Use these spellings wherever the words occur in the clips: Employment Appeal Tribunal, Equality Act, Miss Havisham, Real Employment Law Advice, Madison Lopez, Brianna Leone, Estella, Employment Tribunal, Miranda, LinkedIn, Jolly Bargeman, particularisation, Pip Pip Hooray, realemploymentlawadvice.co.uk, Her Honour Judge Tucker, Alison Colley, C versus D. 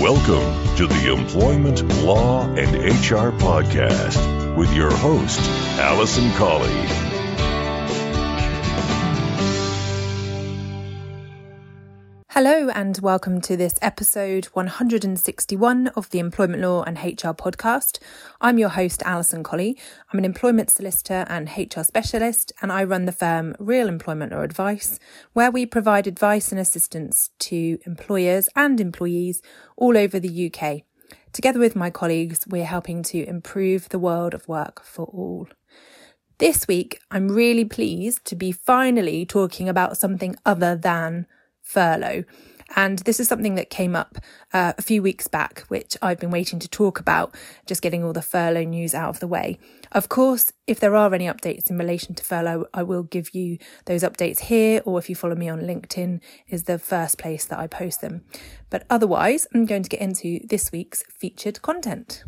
Welcome to the Employment Law and HR Podcast with your host, Alison Colley. Hello and welcome to this episode 161 of the Employment Law and HR Podcast. I'm your host, Alison Colley. I'm an employment solicitor and HR specialist, and I run the firm Real Employment Law Advice, where we provide advice and assistance to employers and employees all over the UK. Together with my colleagues, we're helping to improve the world of work for all. This week, I'm really pleased to be finally talking about something other than furlough. And this is something that came up a few weeks back, which I've been waiting to talk about, just getting all the furlough news out of the way. Of course, if there are any updates in relation to furlough, I will give you those updates here, or if you follow me on LinkedIn is the first place that I post them. But otherwise, I'm going to get into this week's featured content.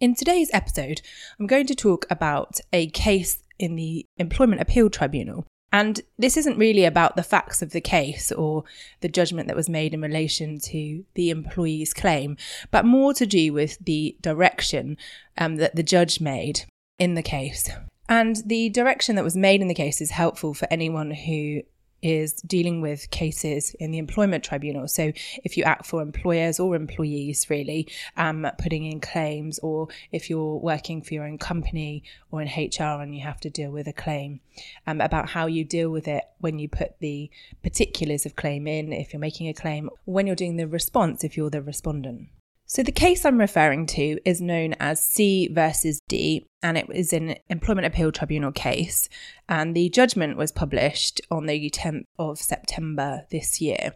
In today's episode, I'm going to talk about a case in the Employment Appeal Tribunal. And this isn't really about the facts of the case or the judgment that was made in relation to the employee's claim, but more to do with the direction that the judge made in the case. And the direction that was made in the case is helpful for anyone who is dealing with cases in the Employment Tribunal. So if you act for employers or employees, really, putting in claims, or if you're working for your own company or in HR and you have to deal with a claim, about how you deal with it when you put the particulars of claim in, if you're making a claim, when you're doing the response, if you're the respondent. So the case I'm referring to is known as C versus D, and it was an Employment Appeal Tribunal case, and the judgment was published on the 10th of September this year.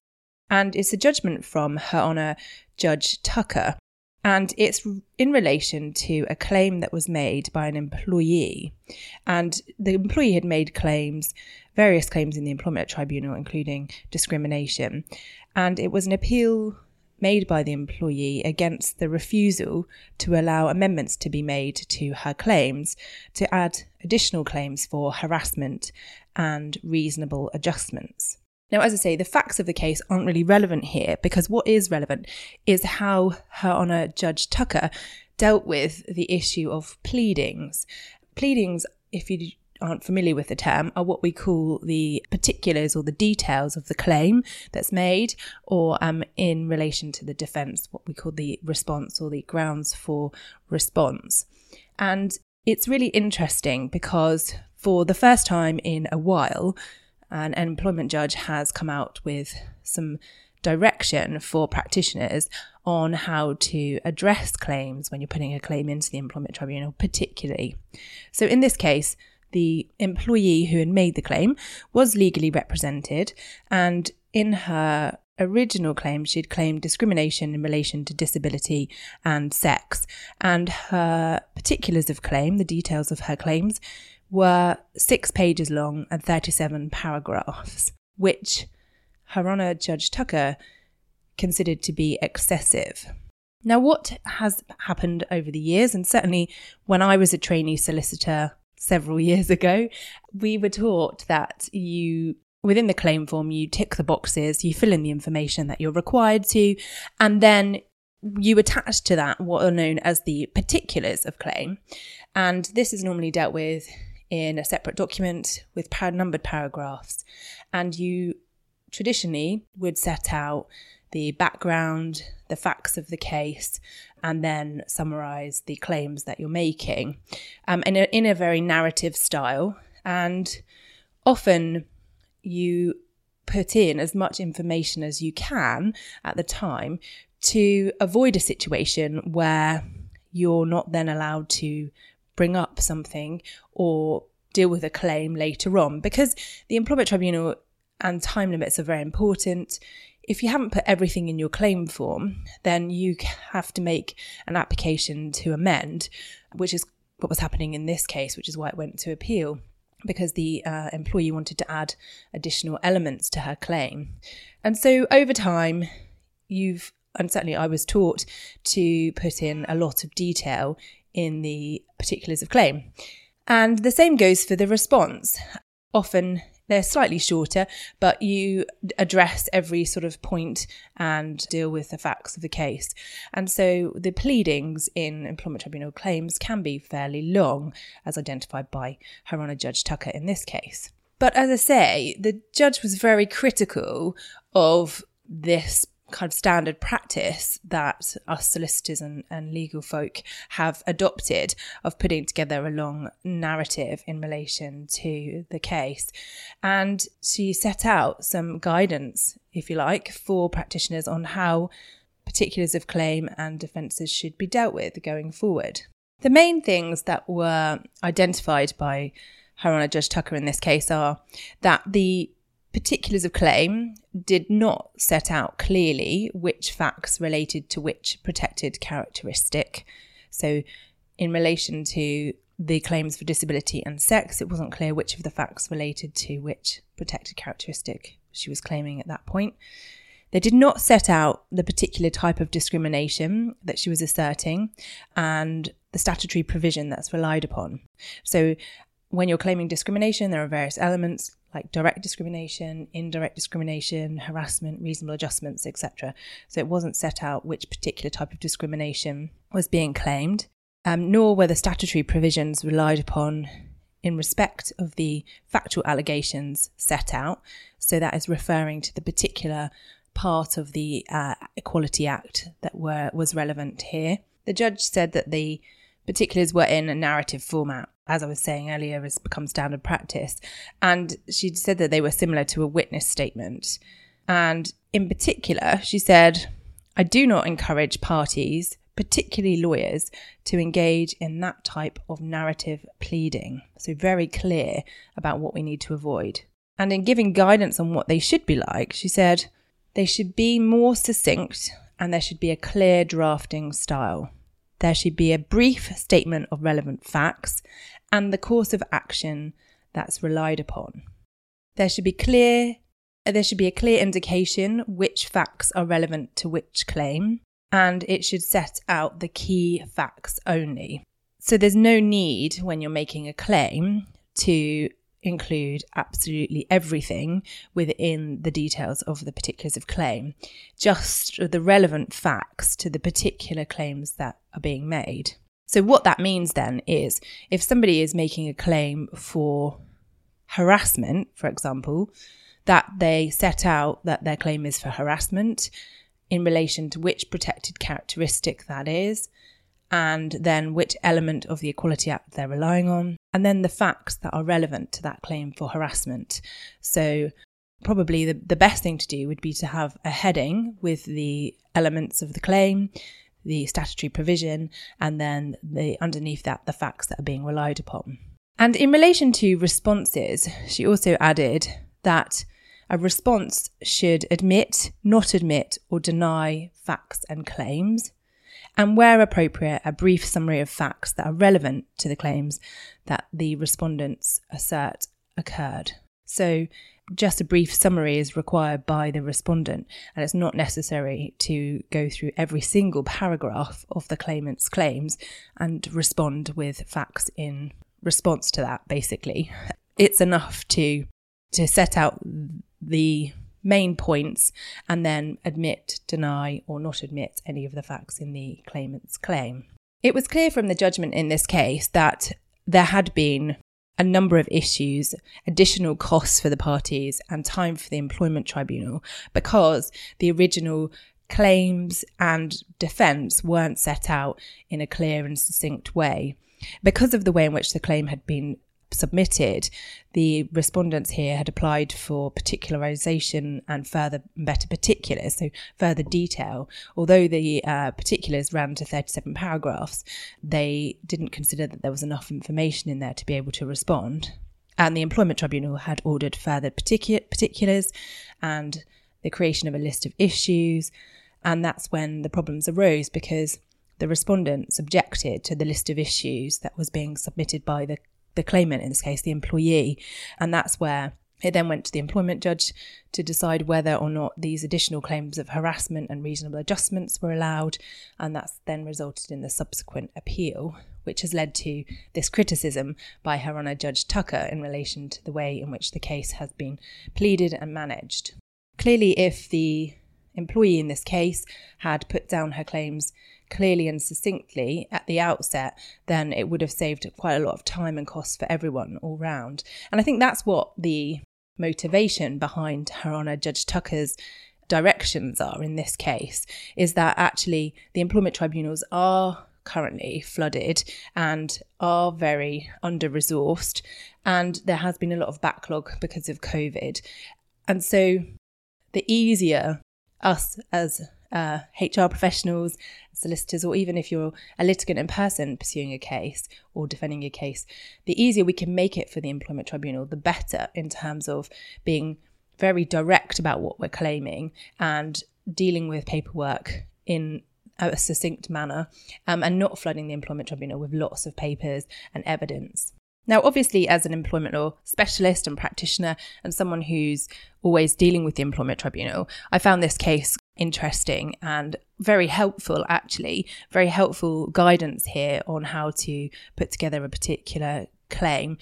And it's a judgment from Her Honour Judge Tucker, and it's in relation to a claim that was made by an employee. And the employee had made claims, various claims in the Employment Tribunal, including discrimination, and it was an appeal made by the employee against the refusal to allow amendments to be made to her claims to add additional claims for harassment and reasonable adjustments. Now, as I say, the facts of the case aren't really relevant here, because what is relevant is how Her Honour Judge Tucker dealt with the issue of pleadings. Pleadings, if you aren't familiar with the term, are what we call the particulars or the details of the claim that's made, or in relation to the defence, what we call the response or the grounds for response. And it's really interesting because for the first time in a while, an employment judge has come out with some direction for practitioners on how to address claims when you're putting a claim into the Employment Tribunal particularly. So in this case, the employee who had made the claim was legally represented, and in her original claim she'd claimed discrimination in relation to disability and sex, and her particulars of claim, the details of her claims, were 6 pages long and 37 paragraphs, which Her Honour Judge Tucker considered to be excessive. Now, what has happened over the years, and certainly when I was a trainee solicitor several years ago, we were taught that you, within the claim form, you tick the boxes, you fill in the information that you're required to, and then you attach to that what are known as the particulars of claim. And this is normally dealt with in a separate document with numbered paragraphs. And you traditionally would set out the background, the facts of the case, and then summarise the claims that you're making in a very narrative style. And often you put in as much information as you can at the time to avoid a situation where you're not then allowed to bring up something or deal with a claim later on, because the Employment Tribunal and time limits are very important. If you haven't put everything in your claim form, then you have to make an application to amend, which is what was happening in this case, which is why it went to appeal, because the employee wanted to add additional elements to her claim. And so over time, and certainly I was taught to put in a lot of detail in the particulars of claim. And the same goes for the response. Often they're slightly shorter, but you address every sort of point and deal with the facts of the case. And so the pleadings in Employment Tribunal claims can be fairly long, as identified by Her Honour Judge Tucker in this case. But as I say, the judge was very critical of this kind of standard practice that us solicitors and legal folk have adopted of putting together a long narrative in relation to the case. And she set out some guidance, if you like, for practitioners on how particulars of claim and defences should be dealt with going forward. The main things that were identified by Her Honour Judge Tucker in this case are that the particulars of claim did not set out clearly which facts related to which protected characteristic. So in relation to the claims for disability and sex, it wasn't clear which of the facts related to which protected characteristic she was claiming at that point. They did not set out the particular type of discrimination that she was asserting and the statutory provision that's relied upon. So when you're claiming discrimination, there are various elements like direct discrimination, indirect discrimination, harassment, reasonable adjustments, etc. So it wasn't set out which particular type of discrimination was being claimed, nor were the statutory provisions relied upon in respect of the factual allegations set out. So that is referring to the particular part of the Equality Act that was relevant here. The judge said that the particulars were in a narrative format, as I was saying earlier, has become standard practice. And she said that they were similar to a witness statement. And in particular, she said, "I do not encourage parties, particularly lawyers, to engage in that type of narrative pleading." So very clear about what we need to avoid. And in giving guidance on what they should be like, she said, "They should be more succinct and there should be a clear drafting style. There should be a brief statement of relevant facts and the course of action that's relied upon. There should be a clear indication which facts are relevant to which claim, and it should set out the key facts only." So there's no need when you're making a claim to include absolutely everything within the details of the particulars of claim, just the relevant facts to the particular claims that are being made. So what that means then is if somebody is making a claim for harassment, for example, that they set out that their claim is for harassment in relation to which protected characteristic that is, and then which element of the Equality Act they're relying on, and then the facts that are relevant to that claim for harassment. So probably the best thing to do would be to have a heading with the elements of the claim, the statutory provision, and then underneath that, the facts that are being relied upon. And in relation to responses, she also added that a response should admit, not admit, or deny facts and claims, and where appropriate, a brief summary of facts that are relevant to the claims that the respondents assert occurred. So just a brief summary is required by the respondent, and it's not necessary to go through every single paragraph of the claimant's claims and respond with facts in response to that, basically. It's enough to set out the main points and then admit, deny, or not admit any of the facts in the claimant's claim. It was clear from the judgment in this case that there had been a number of issues, additional costs for the parties and time for the Employment Tribunal because the original claims and defence weren't set out in a clear and succinct way. Because of the way in which the claim had been submitted, the respondents here had applied for particularisation and further better particulars, so further detail. Although the particulars ran to 37 paragraphs, they didn't consider that there was enough information in there to be able to respond. And the Employment Tribunal had ordered further particulars and the creation of a list of issues. And that's when the problems arose because the respondents objected to the list of issues that was being submitted by the claimant, in this case the employee, and that's where it then went to the employment judge to decide whether or not these additional claims of harassment and reasonable adjustments were allowed, and that's then resulted in the subsequent appeal, which has led to this criticism by Her Honour Judge Tucker in relation to the way in which the case has been pleaded and managed. Clearly, if the employee in this case had put down her claims clearly and succinctly at the outset, then it would have saved quite a lot of time and cost for everyone all round. And I think that's what the motivation behind Her Honour Judge Tucker's directions are in this case, is that actually the employment tribunals are currently flooded and are very under-resourced, and there has been a lot of backlog because of COVID. And so the easier us as HR professionals, solicitors, or even if you're a litigant in person pursuing a case or defending a case, the easier we can make it for the employment tribunal, the better, in terms of being very direct about what we're claiming and dealing with paperwork in a succinct manner, and not flooding the employment tribunal with lots of papers and evidence. Now, obviously, as an employment law specialist and practitioner and someone who's always dealing with the employment tribunal, I found this case interesting and very helpful, actually. Very helpful guidance here on how to put together a particular claim.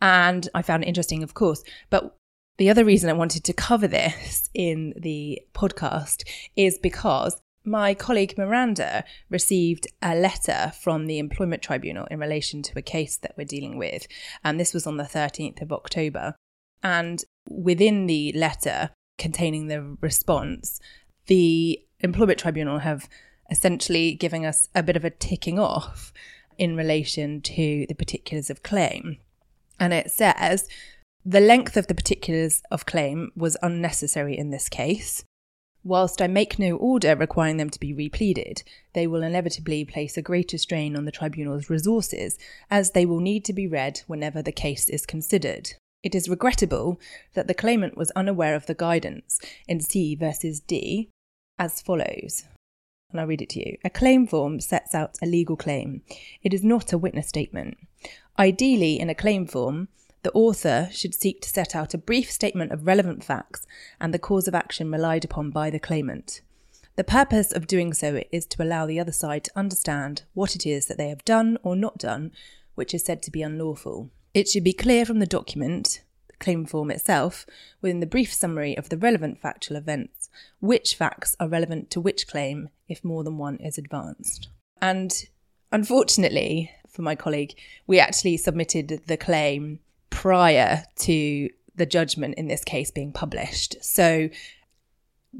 And I found it interesting, of course. But the other reason I wanted to cover this in the podcast is because my colleague Miranda received a letter from the Employment Tribunal in relation to a case that we're dealing with, and this was on the 13th of October. And within the letter containing the response, the Employment Tribunal have essentially given us a bit of a ticking off in relation to the particulars of claim. And it says, the length of the particulars of claim was unnecessary in this case. Whilst I make no order requiring them to be repleaded, they will inevitably place a greater strain on the tribunal's resources, as they will need to be read whenever the case is considered. It is regrettable that the claimant was unaware of the guidance in C versus D as follows. And I'll read it to you. A claim form sets out a legal claim. It is not a witness statement. Ideally, in a claim form, the author should seek to set out a brief statement of relevant facts and the cause of action relied upon by the claimant. The purpose of doing so is to allow the other side to understand what it is that they have done or not done, which is said to be unlawful. It should be clear from the document, the claim form itself, within the brief summary of the relevant factual events, which facts are relevant to which claim if more than one is advanced. And unfortunately for my colleague, we actually submitted the claim prior to the judgment in this case being published. So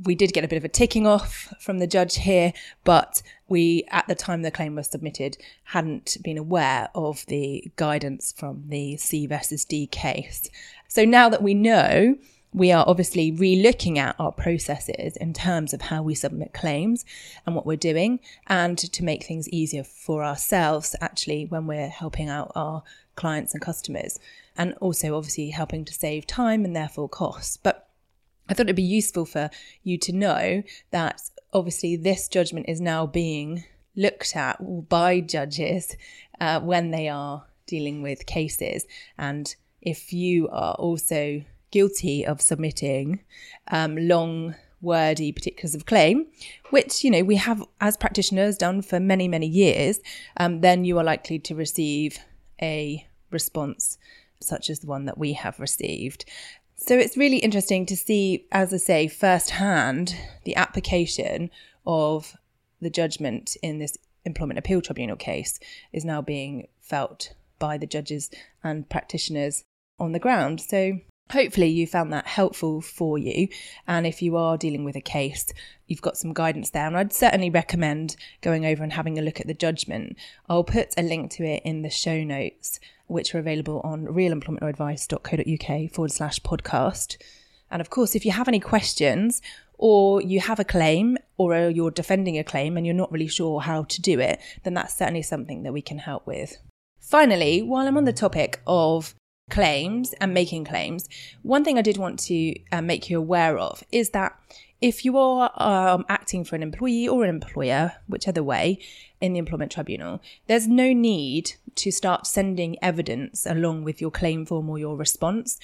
we did get a bit of a ticking off from the judge here, but we, at the time the claim was submitted, hadn't been aware of the guidance from the C versus D case. So now that we know, we are obviously re-looking at our processes in terms of how we submit claims and what we're doing, and to make things easier for ourselves, actually, when we're helping out our clients and customers, and also obviously helping to save time and therefore costs. But I thought it'd be useful for you to know that obviously this judgment is now being looked at by judges when they are dealing with cases. And if you are also guilty of submitting long, wordy particulars of claim, which, you know, we have as practitioners done for many, many years, then you are likely to receive a response such as the one that we have received. So it's really interesting to see, as I say, firsthand the application of the judgment in this Employment Appeal Tribunal case is now being felt by the judges and practitioners on the ground. So hopefully you found that helpful for you, and if you are dealing with a case, you've got some guidance there, and I'd certainly recommend going over and having a look at the judgment. I'll put a link to it in the show notes, which are available on realeemploymentlawadvice.co.uk/podcast. And of course, if you have any questions, or you have a claim, or you're defending a claim and you're not really sure how to do it, then that's certainly something that we can help with. Finally, while I'm on the topic of claims and making claims, one thing I did want to make you aware of is that if you are acting for an employee or an employer, whichever way, in the Employment Tribunal, there's no need to start sending evidence along with your claim form or your response.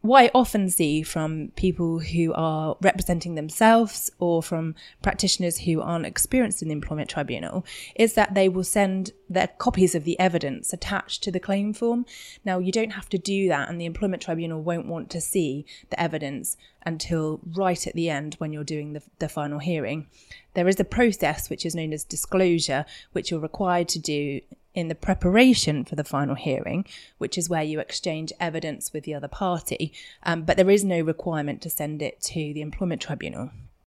what I often see from people who are representing themselves or from practitioners who aren't experienced in the Employment Tribunal is that they will send their copies of the evidence attached to the claim form. Now, you don't have to do that, and the Employment Tribunal won't want to see the evidence until right at the end when you're doing the final hearing. There is a process which is known as disclosure, which you're required to do in the preparation for the final hearing, which is where you exchange evidence with the other party, but there is no requirement to send it to the Employment Tribunal.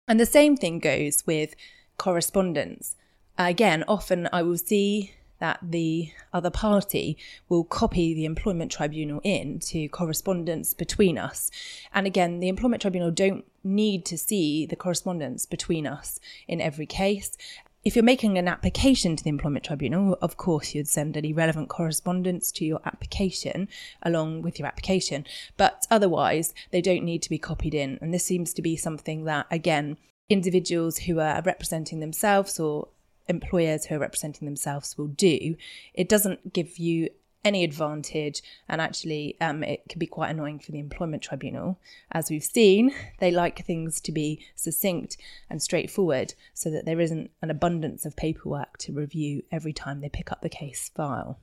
And the same thing goes with correspondence. Again, often I will see that the other party will copy the Employment Tribunal in to correspondence between us. And again, the Employment Tribunal don't need to see the correspondence between us in every case. If you're making an application to the Employment Tribunal, of course you'd send any relevant correspondence to your application along with your application, but otherwise they don't need to be copied in. And this seems to be something that, again, individuals who are representing themselves or employers who are representing themselves will do. It doesn't give you any advantage, and actually it can be quite annoying for the Employment Tribunal. As we've seen, they like things to be succinct and straightforward so that there isn't an abundance of paperwork to review every time they pick up the case file.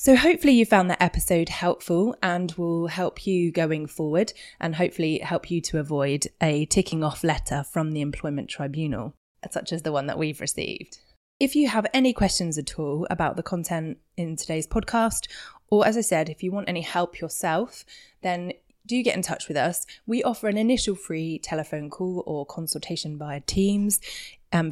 So hopefully you found that episode helpful and will help you going forward, and hopefully help you to avoid a ticking off letter from the Employment Tribunal, such as the one that we've received. If you have any questions at all about the content in today's podcast, or as I said, if you want any help yourself, then do get in touch with us. We offer an initial free telephone call or consultation via Teams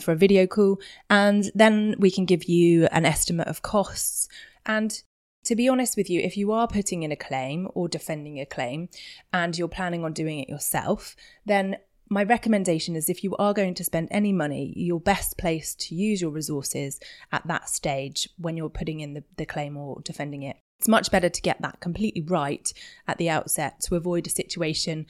for a video call, and then we can give you an estimate of costs. And to be honest with you, if you are putting in a claim or defending a claim and you're planning on doing it yourself, then my recommendation is if you are going to spend any money, your best place to use your resources at that stage when you're putting in the claim or defending it. It's much better to get that completely right at the outset to avoid a situation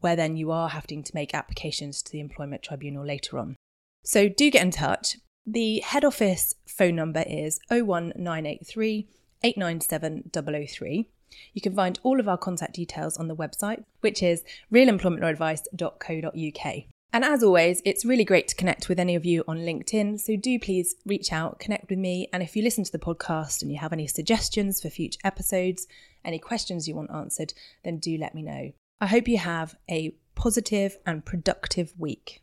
where then you are having to make applications to the Employment Tribunal later on. So do get in touch. The head office phone number is 01983 897 003. You can find all of our contact details on the website, which is realemploymentlawadvice.co.uk. And as always, it's really great to connect with any of you on LinkedIn, so do please reach out, connect with me, and if you listen to the podcast and you have any suggestions for future episodes, any questions you want answered, then do let me know. I hope you have a positive and productive week.